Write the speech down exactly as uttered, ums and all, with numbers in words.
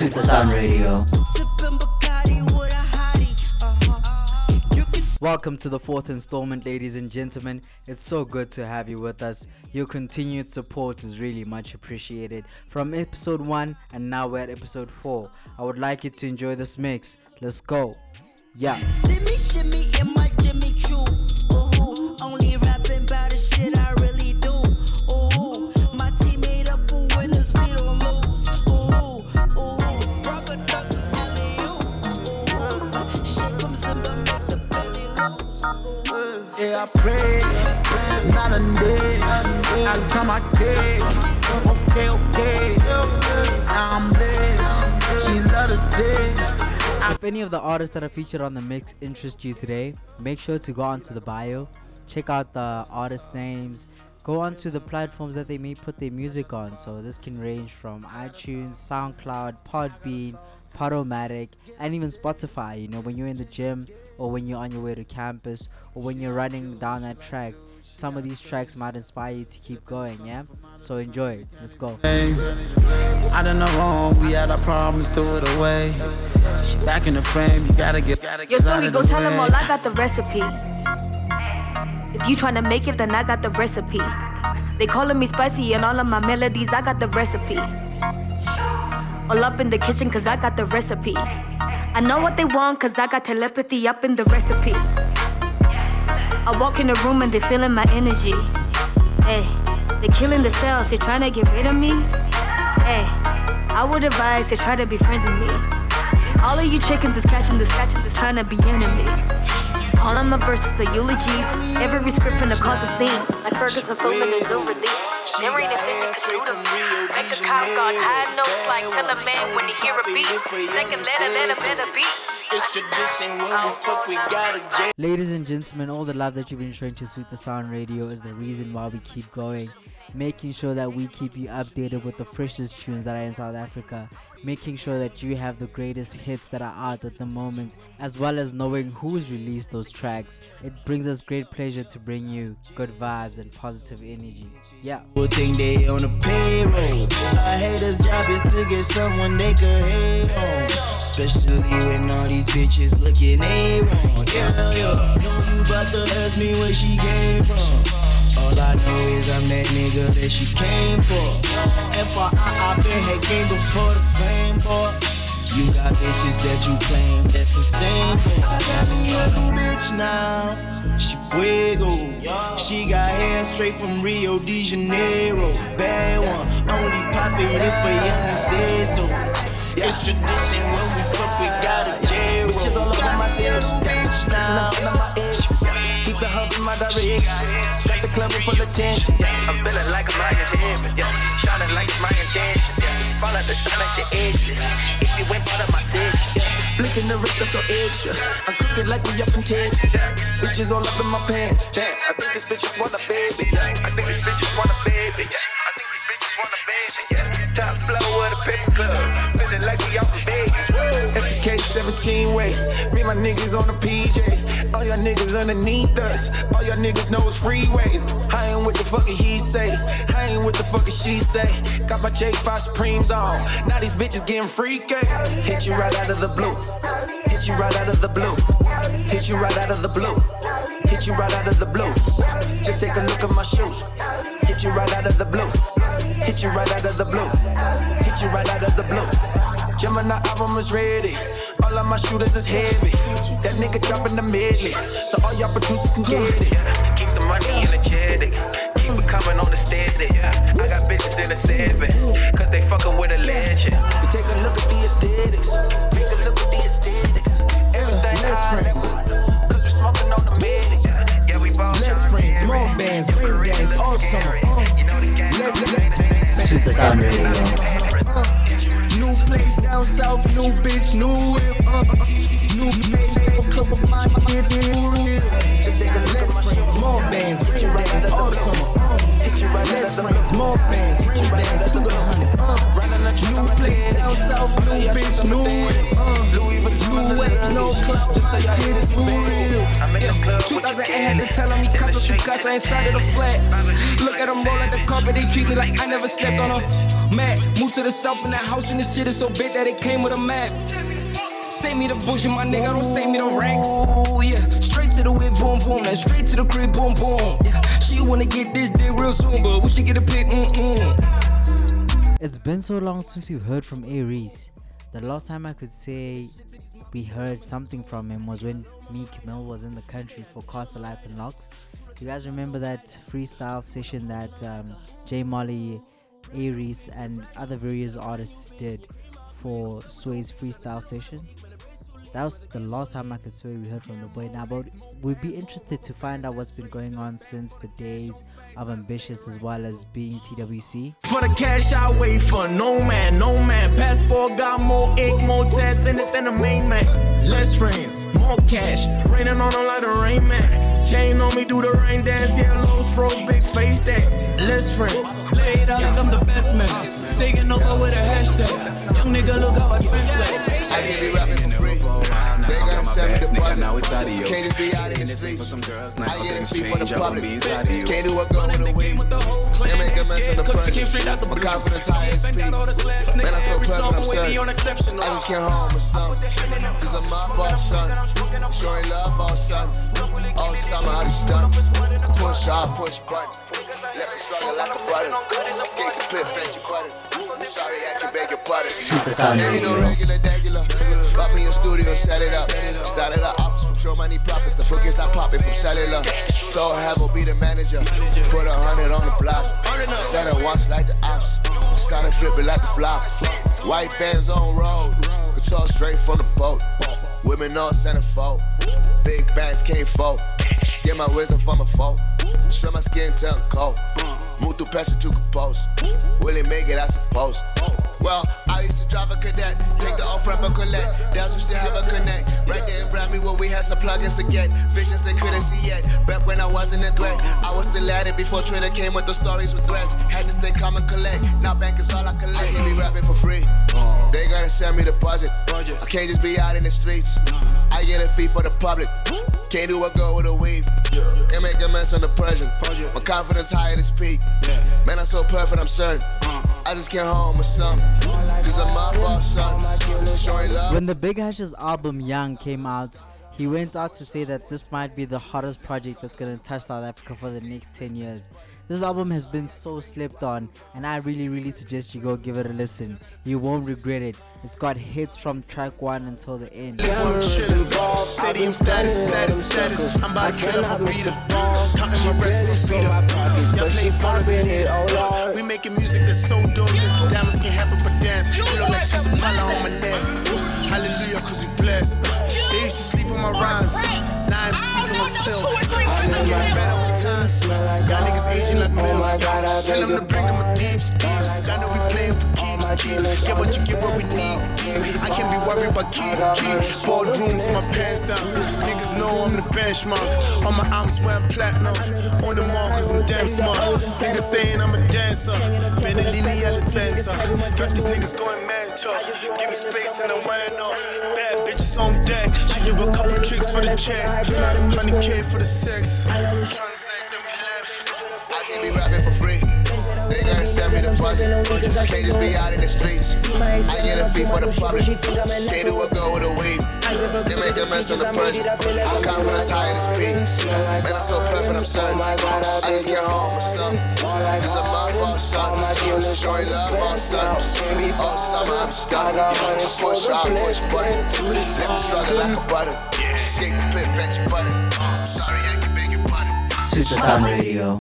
Sweet The Sound Radio. Welcome to the fourth installment, ladies and gentlemen. It's so good to have you with us. Your continued support is really much appreciated. From episode one, and now we're at episode four. I would like you to enjoy this mix. Let's go. Yeah. Shimmy, shimmy in my Jimmy Choo. Ooh, only rapping about the shit I really do. Ooh, my team made up for winners, we don't lose. Ooh, ooh, rubber duckers, belly you. Ooh, shit comes in but make the belly loose. Yeah, I pray, not a day. I come my day. Okay, okay, I'm blessed. She love the taste. If any of the artists that are featured on the mix interest you today, make sure to go onto the bio, check out the artists' names, go onto the platforms that they may put their music on. So this can range from iTunes, SoundCloud, Podbean, Podomatic, and even Spotify. You know, when you're in the gym or when you're on your way to campus or when you're running down that track, some of these tracks might inspire you to keep going, yeah? So enjoy it. Let's go. I done the wrong, we had our problems, threw it away. She back in the frame, you gotta get, gotta get out of the way. Yo, Story, go tell them all, I got the recipe. If you tryna make it, then I got the recipe. They calling me spicy and all of my melodies, I got the recipe. All up in the kitchen, cause I got the recipe. I know what they want, cause I got telepathy up in the recipe. I walk in the room and they feeling my energy. Hey, they killing the cells, they trying to get rid of me. Hey, I would advise they try to be friends with me. All of you chickens is catching the scratches, is trying to be enemies. All of my verses are eulogies. Every script finna cause a scene. Like Ferguson filming a new release. There ain't a thing they can do to me. Make a cop on high notes like tell a man when he hear a beat. Second letter, let him hit a beat. It's tradition when we fuck, we gotta get. Ladies and gentlemen, all the love that you've been showing to Sweet The Sound Radio is the reason why we keep going. Making sure that we keep you updated with the freshest tunes that are in South Africa. Making sure that you have the greatest hits that are out at the moment, as well as knowing who's released those tracks. It brings us great pleasure to bring you good vibes and positive energy. Yeah. Good thing they on the payroll. I hate this job is to get someone they could hate on. Especially when all these bitches looking A wrong. Yeah, yeah. Know you about to ask me where she came from. All I know is I'm that nigga that she came for. F Y I, I been had game before the fame, boy. You got bitches that you claim that's insane, boy. I got me a new bitch now. She fuego. She got hair straight from Rio de Janeiro. Bad one. Only poppin' if a young say so. It's tradition when we fuck, we gotta jail. Bitches all up on my sales, bitch now. It's nothing on my edge. Keep the hub in my direction. Strike the club and full of tension. I'm feeling like a Maya's head, yeah. Shining like a Mayan dance, yeah. Fall out the sun like the edge. If you ain't part of my dish, yeah. Flicking the wrist, I'm so extra. I'm cooking like we up in tension. Bitches all up in my pants. I think this bitch just want a baby. I think this bitch just want a baby. I think this bitch just want a baby. Yeah. Top floor of the paper club. Like we out in Vegas. F T K seventeen way. Me and my niggas on the P J. All y'all niggas underneath us. All y'all niggas know it's freeways. I ain't what the fuck he say. I ain't what the fuck she say. Got my J five Supremes on. Now these bitches getting freaky. Hit you right out of the blue. Hit you right out of the blue. Hit you right out of the blue. Hit you right out of the blue. Just take a look at my shoes. Hit you right out of the blue. Hit you right out of the blue. Hit you right out of the blue. Gemini album is ready. All of my shooters is heavy. That nigga dropping the medley, so all y'all producers can get it. Keep the money energetic. Keep it coming on the steady. I got bitches in the seven, cause they fucking with a legend. We take a look at the aesthetics. Take a look at the aesthetics. Everything high, cause we smoking on the medic. Yeah, we ball less friends, more bands, ring games, all summer. You know the game. Let's Sweet The Sound Radio. New place down south, new bitch, new whip, uh, uh, new page, a couple of mine, get new real. Just take a less friends, more bands, ring bands, all summer. Less friends, more bands, ring bands, through the hundreds. New place down south, new bitch, new whip, uh, new whip, no club. Just so y'all hear this for real. Yeah, two thousand eight had to tell him he cussed us, we cussed inside of the flat. Look at him roll at the carpet, they treat me like I never slept on a mat. Moved to the south in that house and this shit is so big that it came with a map. Save me the bullshit, my nigga, don't save me the racks. Ooh, yeah, straight to the whip, boom, boom, and straight to the crib, boom, boom. Yeah. She wanna get this dick real soon, but we should get a pic, mm-mm. It's been so long since we've heard from Aries. The last time I could say we heard something from him was when Meek Mill was in the country for Cast the Lights and Locks. You guys remember that freestyle session that um, Jay Molly, Aries, and other various artists did for Sway's freestyle session? That was the last time I could swear we heard from the boy. Now, but we'd be interested to find out what's been going on since the days of Ambitious as well as being T W C. For the cash I wait for, no man, no man. Passport got more ink, more tats in it than the main man. Less friends, more cash, raining on them like the rain man. Chain on me, do the rain dance, yeah, lows froze, big face that. Less friends. Laid out like I'm the best man, taking over with a hashtag. Young nigga, look how I translate. I can't be rapping for free. They gonna send me the budget. Can't just be out in the streets. I get a fee for the public. Can't do a go in the week. They make a mess of the budget. My confidence high as peak. Man, I'm so proud I'm certain. I just came home with something. Cause I'm up all summer. Showing love all summer. All summer I just stunt. Push hard, push button. Let me struggle like a button. Skate the cliff, bet you button. I'm sorry I can beg your button. There ain't no regular, regular. Pop me in studio, set it up. Started an office from show money profits. The book is I pop it from cellular. Told Havo be the manager. Put a hundred on the block. Set it once like the ops. Started flipping like the flop. White bands on road. Control straight from the boat. Women on centerfold. Big bands can't fold. Get my wisdom from a foe. Show my skin till I'm cold. Move through pressure to compose. Will it make it? I suppose. Well, I used to drive a cadet. Take the off-ramp and collect. That's we still have a connect. Right there in Bramley where we had some plugins to get. Visions they couldn't see yet. Back when I wasn't a threat. I was still at it before Twitter came with the stories with threats. Had to stay calm and collect. Now bank is all I collect. I can't be rapping for free. They gotta send me the budget. I can't just be out in the streets. I get a fee for the public. Can't do a go with a weave. It make a mess on the pressure. My confidence high at its peak. Man, I'm so perfect, I'm certain. I just came home with something. Cause I'm up all summer. Showing love. When the Big Hash's album Young came out, he went out to say that this might be the hottest project that's gonna touch South Africa for the next ten years. This album has been so slept on, and I really, really suggest you go give it a listen. You won't regret it. It's got hits from track one until the end. I'm steady, steady, steady, steady. I'm about to kill my beater. Counting my breath with speed up. Y'all play fun with it. We making music that's so dope that the diamonds can happen but dance. You look like Tessa Pala on my neck. Hallelujah, cause we blessed. They used to sleep on my rhymes. Now I'm sleeping myself. I know I'm better with time. Y'all niggas aging. Like oh my God, I tell them to bring them a deeps, deeps. I know we playing for keeps, keeps. Yeah, but you get what we need. I can't be worried about keep, keep. Boardrooms, my pants down. Niggas know I'm the benchmark. On my arms wearing platinum. On the mall cause I'm damn smart. Niggas saying I'm a dancer. Benellini Alexander. Got these niggas going mad talk. Give me space and I'm wearing off. Bad bitches on deck. I do a couple tricks for the check. one hundred K for the sex. I can't just be out in the streets. I get a fee for the public. Can't do a go with a weave. They make a mess on the budget. I'm confidence high as peak. Man, I'm so perfect, I'm certain. I just get home with something. Cause I'm up all summer. Showing love all summer. All summer I'm stuck. Push hard, push button. Let me struggle like a butter. Skate the flip, bet you butter. I'm sorry I can make it butter. Sweet The Sound Radio.